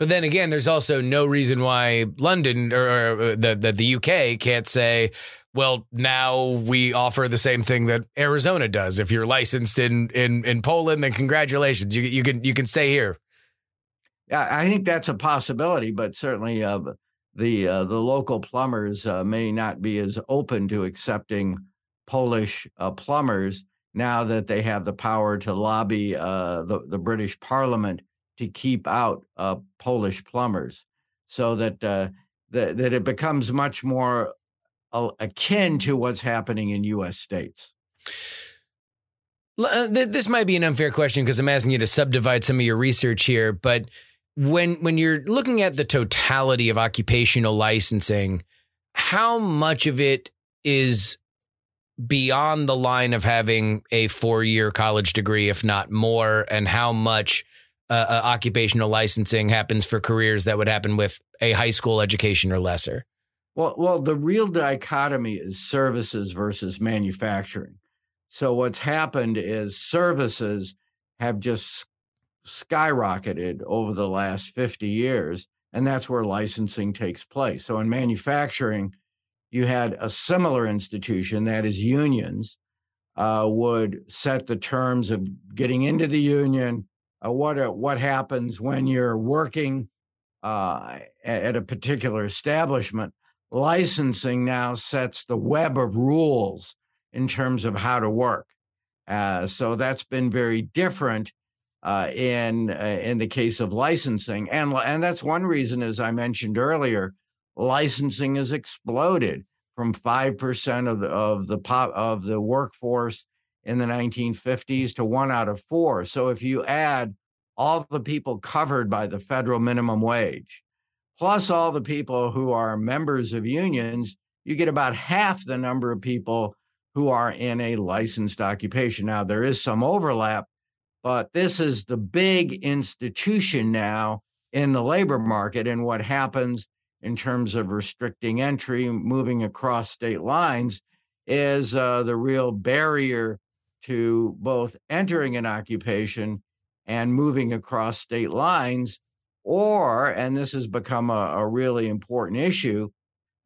But then again, there's also no reason why London or, or the, the the U K can't say, well, now we offer the same thing that Arizona does. If you're licensed in in, in Poland, then congratulations, you you can you can stay here. Yeah, I think that's a possibility, but certainly uh, the uh, the local plumbers uh, may not be as open to accepting Polish uh, plumbers now that they have the power to lobby uh, the the British Parliament to keep out uh, Polish plumbers, so that, uh, that that it becomes much more uh, akin to what's happening in U S states. This might be an unfair question because I'm asking you to subdivide some of your research here, but when when you're looking at the totality of occupational licensing, how much of it is beyond the line of having a four-year college degree, if not more, and how much Uh, uh, occupational licensing happens for careers that would happen with a high school education or lesser? Well, well, the real dichotomy is services versus manufacturing. So what's happened is services have just skyrocketed over the last fifty years, and that's where licensing takes place. So in manufacturing, you had a similar institution, that is unions, uh, would set the terms of getting into the union, Uh, what uh, what happens when you're working uh, at a particular establishment. Licensing now sets the web of rules in terms of how to work. Uh, so that's been very different uh, in uh, in the case of licensing, and and that's one reason, as I mentioned earlier, licensing has exploded from five percent of the of the pop, of the workforce in the nineteen fifties to one out of four. So if you add all the people covered by the federal minimum wage, plus all the people who are members of unions, you get about half the number of people who are in a licensed occupation. Now, there is some overlap, but this is the big institution now in the labor market, and what happens in terms of restricting entry, moving across state lines, is uh, the real barrier to both entering an occupation and moving across state lines, or, and this has become a, a really important issue,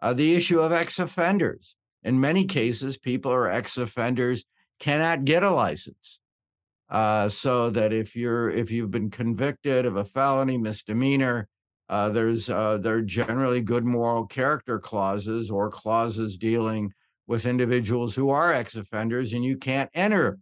uh, the issue of ex-offenders. In many cases, people who are ex-offenders cannot get a license. Uh, so that if you're if you've been convicted of a felony misdemeanor, uh, there's uh, there are generally good moral character clauses or clauses dealing with individuals who are ex-offenders, and you can't enter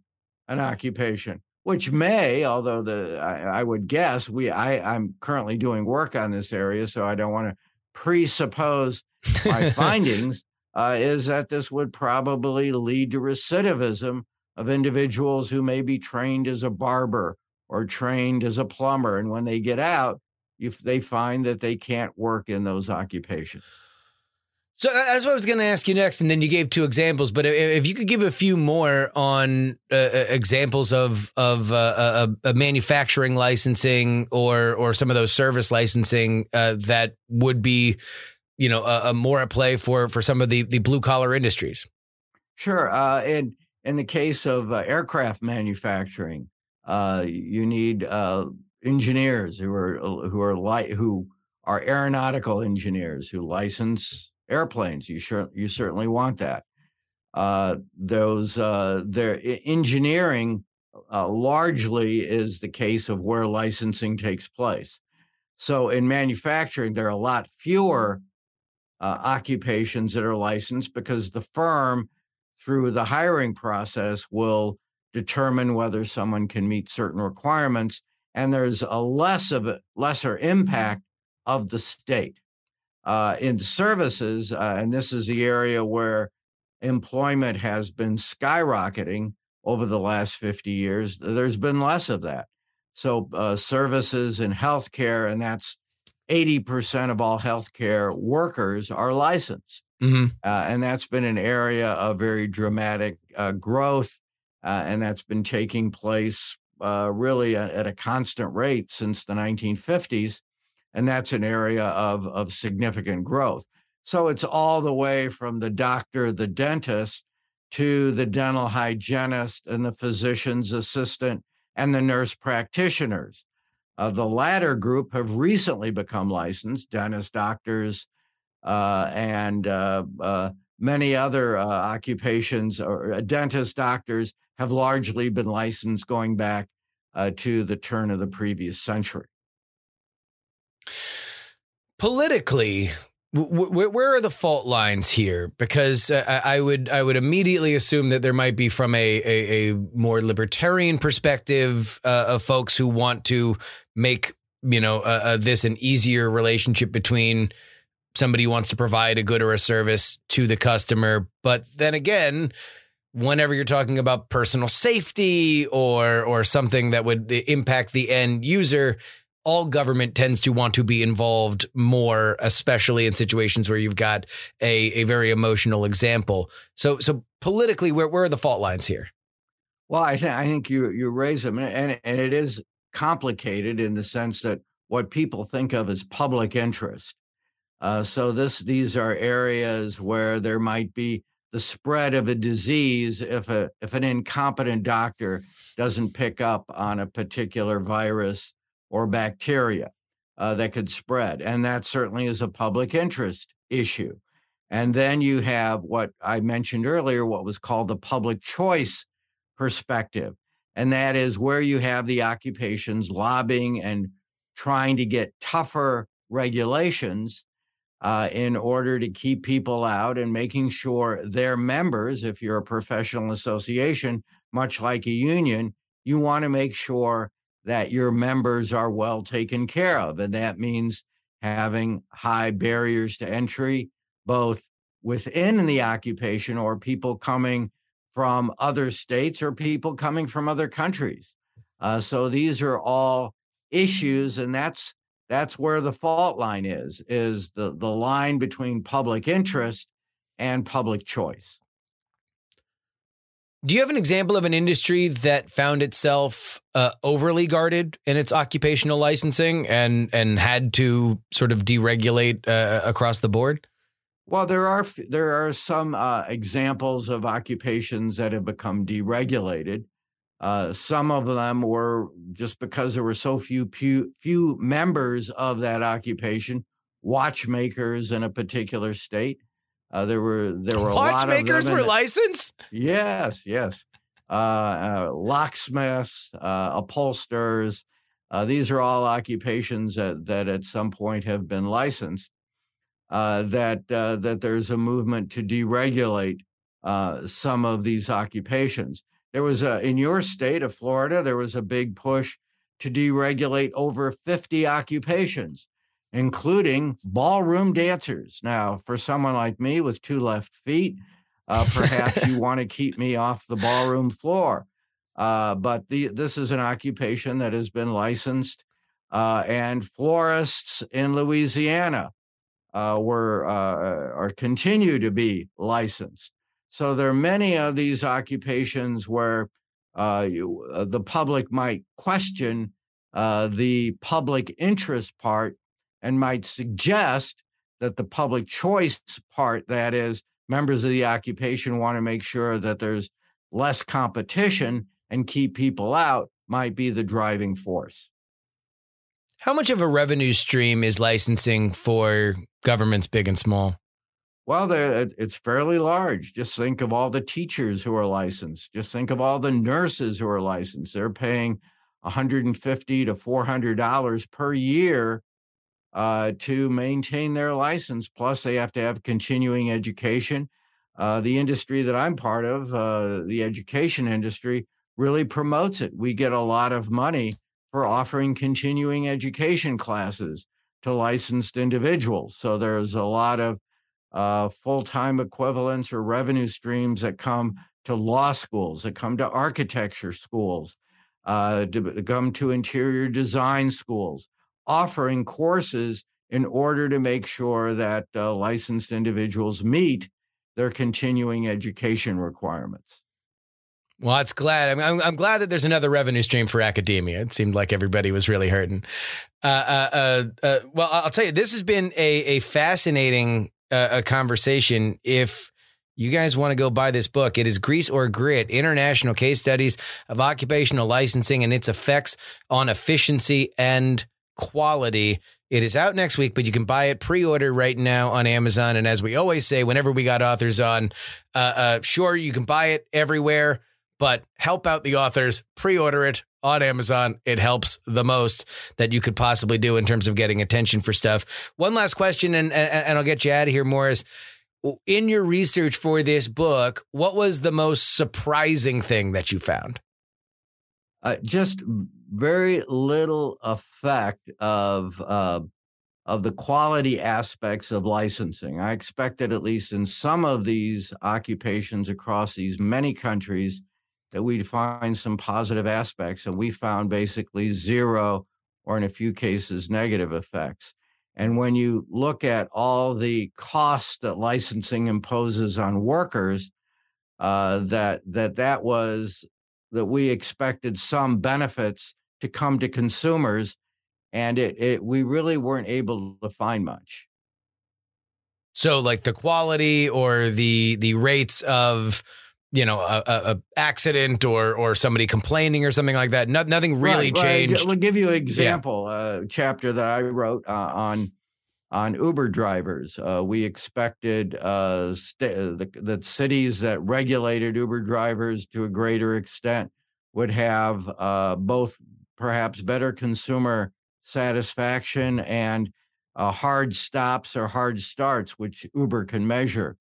an occupation, which may, although the I, I would guess we I, I'm currently doing work on this area, so I don't want to presuppose my findings. Uh, is that this would probably lead to recidivism of individuals who may be trained as a barber or trained as a plumber, and when they get out, if they find that they can't work in those occupations. So that's what I was going to ask you next, and then you gave two examples. But if you could give a few more on uh, examples of of uh, a, a manufacturing licensing or or some of those service licensing uh, that would be, you know, a, a more at play for for some of the the blue collar industries. Sure, uh, and in the case of uh, aircraft manufacturing, uh, you need uh, engineers who are who are li- who are aeronautical engineers who license airplanes. You sure you certainly want that. Uh, those uh, their engineering uh, largely is the case of where licensing takes place. So in manufacturing, there are a lot fewer uh, occupations that are licensed because the firm, through the hiring process, will determine whether someone can meet certain requirements, and there's a less of a, lesser impact of the state. Uh, in services, uh, and this is the area where employment has been skyrocketing over the last fifty years, there's been less of that. So uh, services and healthcare, and that's eighty percent of all healthcare workers are licensed. Mm-hmm. Uh, and that's been an area of very dramatic uh, growth, uh, and that's been taking place uh, really at, at a constant rate since the nineteen fifties. And that's an area of, of significant growth. So it's all the way from the doctor, the dentist, to the dental hygienist and the physician's assistant and the nurse practitioners. Uh, the latter group have recently become licensed, dentists, doctors, uh, and uh, uh, many other uh, occupations, or uh, dentists, doctors have largely been licensed going back uh, to the turn of the previous century. Politically, w- w- where are the fault lines here? Because uh, I would I would immediately assume that there might be, from a, a, a more libertarian perspective, uh, of folks who want to make, you know, uh, uh, this an easier relationship between somebody who wants to provide a good or a service to the customer. But then again, whenever you're talking about personal safety or or something that would impact the end user, all government tends to want to be involved more, especially in situations where you've got a, a very emotional example. So, so politically, where where are the fault lines here? Well, I think I think you you raise them, and and it is complicated in the sense that what people think of as public interest. Uh, so this these are areas where there might be the spread of a disease if a if an incompetent doctor doesn't pick up on a particular virus or bacteria uh, that could spread. And that certainly is a public interest issue. And then you have what I mentioned earlier, what was called the public choice perspective. And that is where you have the occupations lobbying and trying to get tougher regulations uh, in order to keep people out and making sure their members, if you're a professional association, much like a union, you want to make sure that your members are well taken care of. And that means having high barriers to entry, both within the occupation or people coming from other states or people coming from other countries. Uh, so these are all issues. And that's that's where the fault line is, is the, the line between public interest and public choice. Do you have an example of an industry that found itself uh, overly guarded in its occupational licensing and and had to sort of deregulate uh, across the board? Well, there are there are some uh, examples of occupations that have become deregulated. Uh, some of them were just because there were so few few, few members of that occupation, watchmakers in a particular state. Uh, there were there were a lot of watchmakers were licensed. Yes, yes. Uh, uh, locksmiths, uh, upholsterers. Uh, these are all occupations that, that at some point have been licensed. Uh, that uh, that there's a movement to deregulate uh, some of these occupations. There was a, in your state of Florida, there was a big push to deregulate over fifty occupations, including ballroom dancers. Now, for someone like me with two left feet, uh, perhaps you want to keep me off the ballroom floor. Uh, but the, this is an occupation that has been licensed. Uh, and florists in Louisiana uh, were uh, or continue to be licensed. So there are many of these occupations where uh, you, uh, the public might question uh, the public interest part and might suggest that the public choice part, that is, members of the occupation want to make sure that there's less competition and keep people out, might be the driving force. How much of a revenue stream is licensing for governments big and small? Well, it's fairly large. Just think of all the teachers who are licensed. Just think of all the nurses who are licensed. They're paying one hundred fifty dollars to four hundred dollars per year uh, to maintain their license. Plus, they have to have continuing education. Uh, the industry that I'm part of, uh, the education industry, really promotes it. We get a lot of money for offering continuing education classes to licensed individuals. So there's a lot of Uh, full-time equivalents or revenue streams that come to law schools, that come to architecture schools, uh, to come to interior design schools, offering courses in order to make sure that uh, licensed individuals meet their continuing education requirements. Well, that's glad. I'm, I'm, I'm glad that there's another revenue stream for academia. It seemed like everybody was really hurting. Uh, uh, uh, uh, well, I'll tell you, this has been a, a fascinating a conversation. If you guys want to go buy this book, it is Grease or Grit, International Case Studies of Occupational Licensing and Its Effects on Efficiency and Quality. It is out next week, but you can buy it pre-order right now on Amazon. And as we always say, whenever we got authors on, uh, uh, sure, you can buy it everywhere, but help out the authors, pre-order it on Amazon. It helps the most that you could possibly do in terms of getting attention for stuff. One last question, and, and, and I'll get you out of here, Morris. In your research for this book, what was the most surprising thing that you found? Uh, just very little effect of, uh, of the quality aspects of licensing. I expected, at least in some of these occupations across these many countries, that we'd find some positive aspects, and we found basically zero, or in a few cases, negative effects. And when you look at all the costs that licensing imposes on workers, uh, that that that was that we expected some benefits to come to consumers, and it, it we really weren't able to find much. So, like the quality or the the rates of, you know, a, a accident or or somebody complaining or something like that. No, nothing really right, changed. Right. I'll give you an example, yeah. A chapter that I wrote uh, on on Uber drivers. Uh, we expected uh, st- the, that cities that regulated Uber drivers to a greater extent would have uh, both perhaps better consumer satisfaction and uh, hard stops or hard starts, which Uber can measure.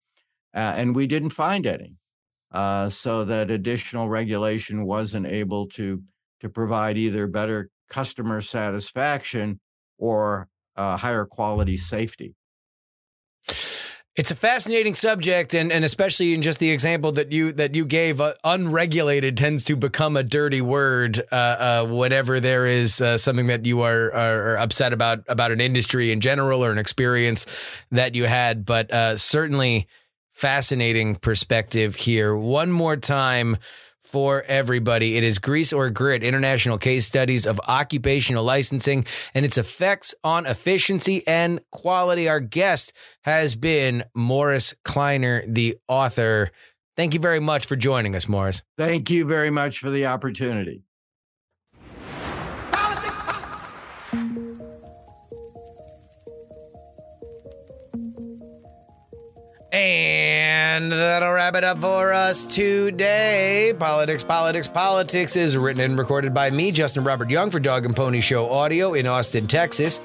Uh, and we didn't find any. Uh, so that additional regulation wasn't able to to provide either better customer satisfaction or uh, higher quality safety. It's a fascinating subject, and, and especially in just the example that you that you gave, uh, unregulated tends to become a dirty word uh, uh, whenever there is uh, something that you are, are upset about, about an industry in general or an experience that you had. But uh, certainly fascinating perspective here. One more time for everybody. It is Grease or Grit, International Case Studies of Occupational Licensing and its Effects on Efficiency and Quality. Our guest has been Morris Kleiner, the author. Thank you very much for joining us, Morris. Thank you very much for the opportunity. Politics, politics. And that'll wrap it up for us today. Politics, Politics, Politics is written and recorded by me, Justin Robert Young, for Dog and Pony Show Audio in Austin, Texas.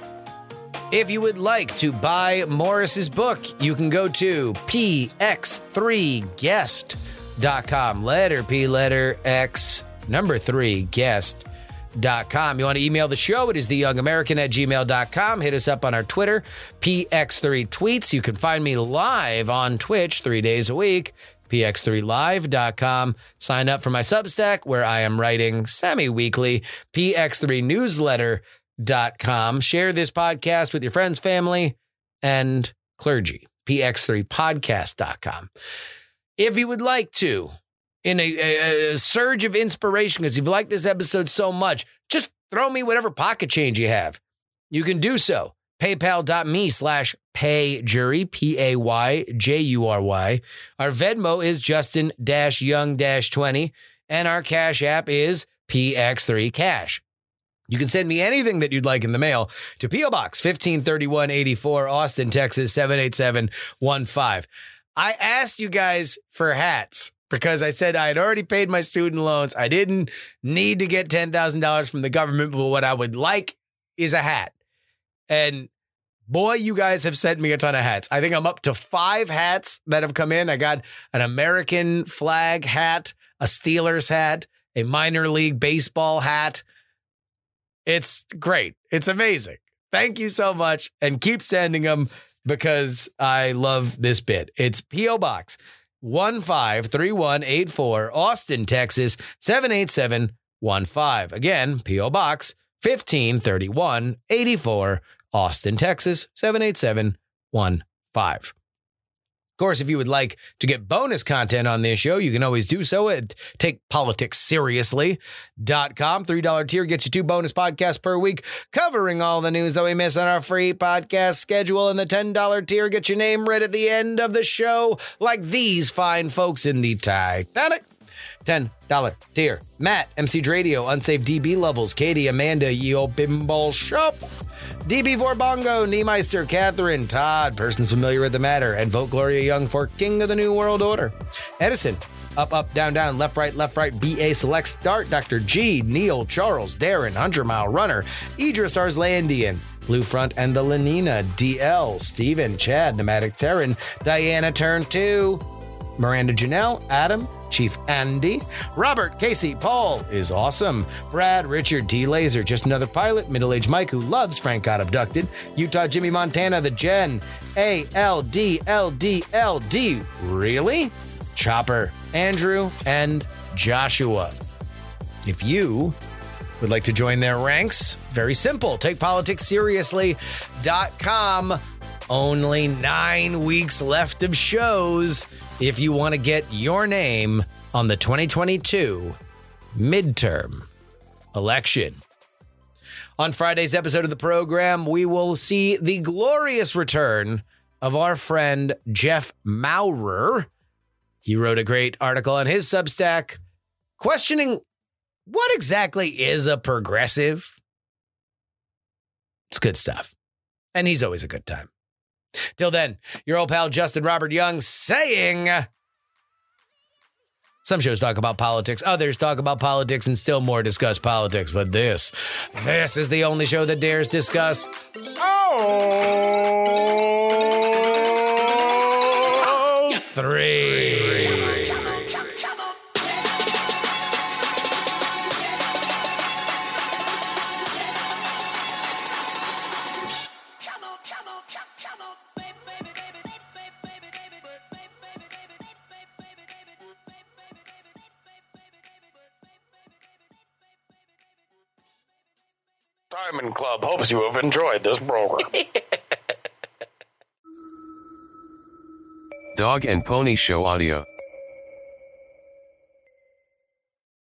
If you would like to buy Morris's book, you can go to p x three guest dot com. Letter P, letter X, number three, guest dot com. You want to email the show? It is the young american at gmail dot com. Hit us up on our Twitter, p x three tweets. You can find me live on Twitch three days a week, p x three live dot com. Sign up for my Substack, where I am writing semi-weekly, p x three newsletter dot com. Share this podcast with your friends, family, and clergy, p x three podcast dot com. If you would like to, in a, a, a surge of inspiration, because you've liked this episode so much, just throw me whatever pocket change you have. You can do so. PayPal.me slash PayJury, P A Y J U R Y. Our Venmo is Justin Young twenty, and our Cash App is P X three cash. You can send me anything that you'd like in the mail to P O Box fifteen thirty-one eighty-four, Austin, Texas seven eight seven one five. I asked you guys for hats, because I said I had already paid my student loans. I didn't need to get ten thousand dollars from the government, but what I would like is a hat. And boy, you guys have sent me a ton of hats. I think I'm up to five hats that have come in. I got an American flag hat, a Steelers hat, a minor league baseball hat. It's great. It's amazing. Thank you so much. And keep sending them, because I love this bit. It's P O Box one five three one eight four, Austin, Texas seven eight seven one five. Again, P O Box fifteen thirty-one eighty-four, Austin, Texas seven eight seven one five. Of course, if you would like to get bonus content on this show, you can always do so at take politics seriously dot com. three dollars tier gets you two bonus podcasts per week, covering all the news that we miss on our free podcast schedule. And the ten dollars tier gets your name read at the end of the show, like these fine folks in the Titanic. ten dollars tier: Matt, M C Dradio, Unsafe D B Levels, Katie, Amanda, Yo Bimble Shop, D B for Bongo, Niemeister, Catherine, Todd, persons familiar with the matter, and vote Gloria Young for King of the New World Order. Edison, Up, Up, Down, Down, Left, Right, Left, Right, B A Select Start, Doctor G, Neil, Charles, Darren, Hundred Mile Runner, Idris Arslandian, Blue Front and the Lenina, D L, Steven, Chad, Nomadic Terran, Diana Turn two, Miranda Janelle, Adam, Chief Andy, Robert, Casey, Paul is awesome, Brad, Richard, D. Laser, Just Another Pilot, Middle-Aged Mike, who loves Frank Got Abducted, Utah, Jimmy, Montana, The Gen, A L D L D L D, Really? Chopper, Andrew, and Joshua. If you would like to join their ranks, very simple, take politics seriously dot com. Only nine weeks left of shows if you want to get your name on the twenty twenty-two midterm election. On Friday's episode of the program, we will see the glorious return of our friend Jeff Maurer. He wrote a great article on his Substack questioning what exactly is a progressive. It's good stuff. And he's always a good time. Till then, your old pal Justin Robert Young saying, some shows talk about politics, others talk about politics, and still more discuss politics. But this, this is the only show that dares discuss. Oh, three. Diamond Club hopes you have enjoyed this program. Dog and Pony Show Audio.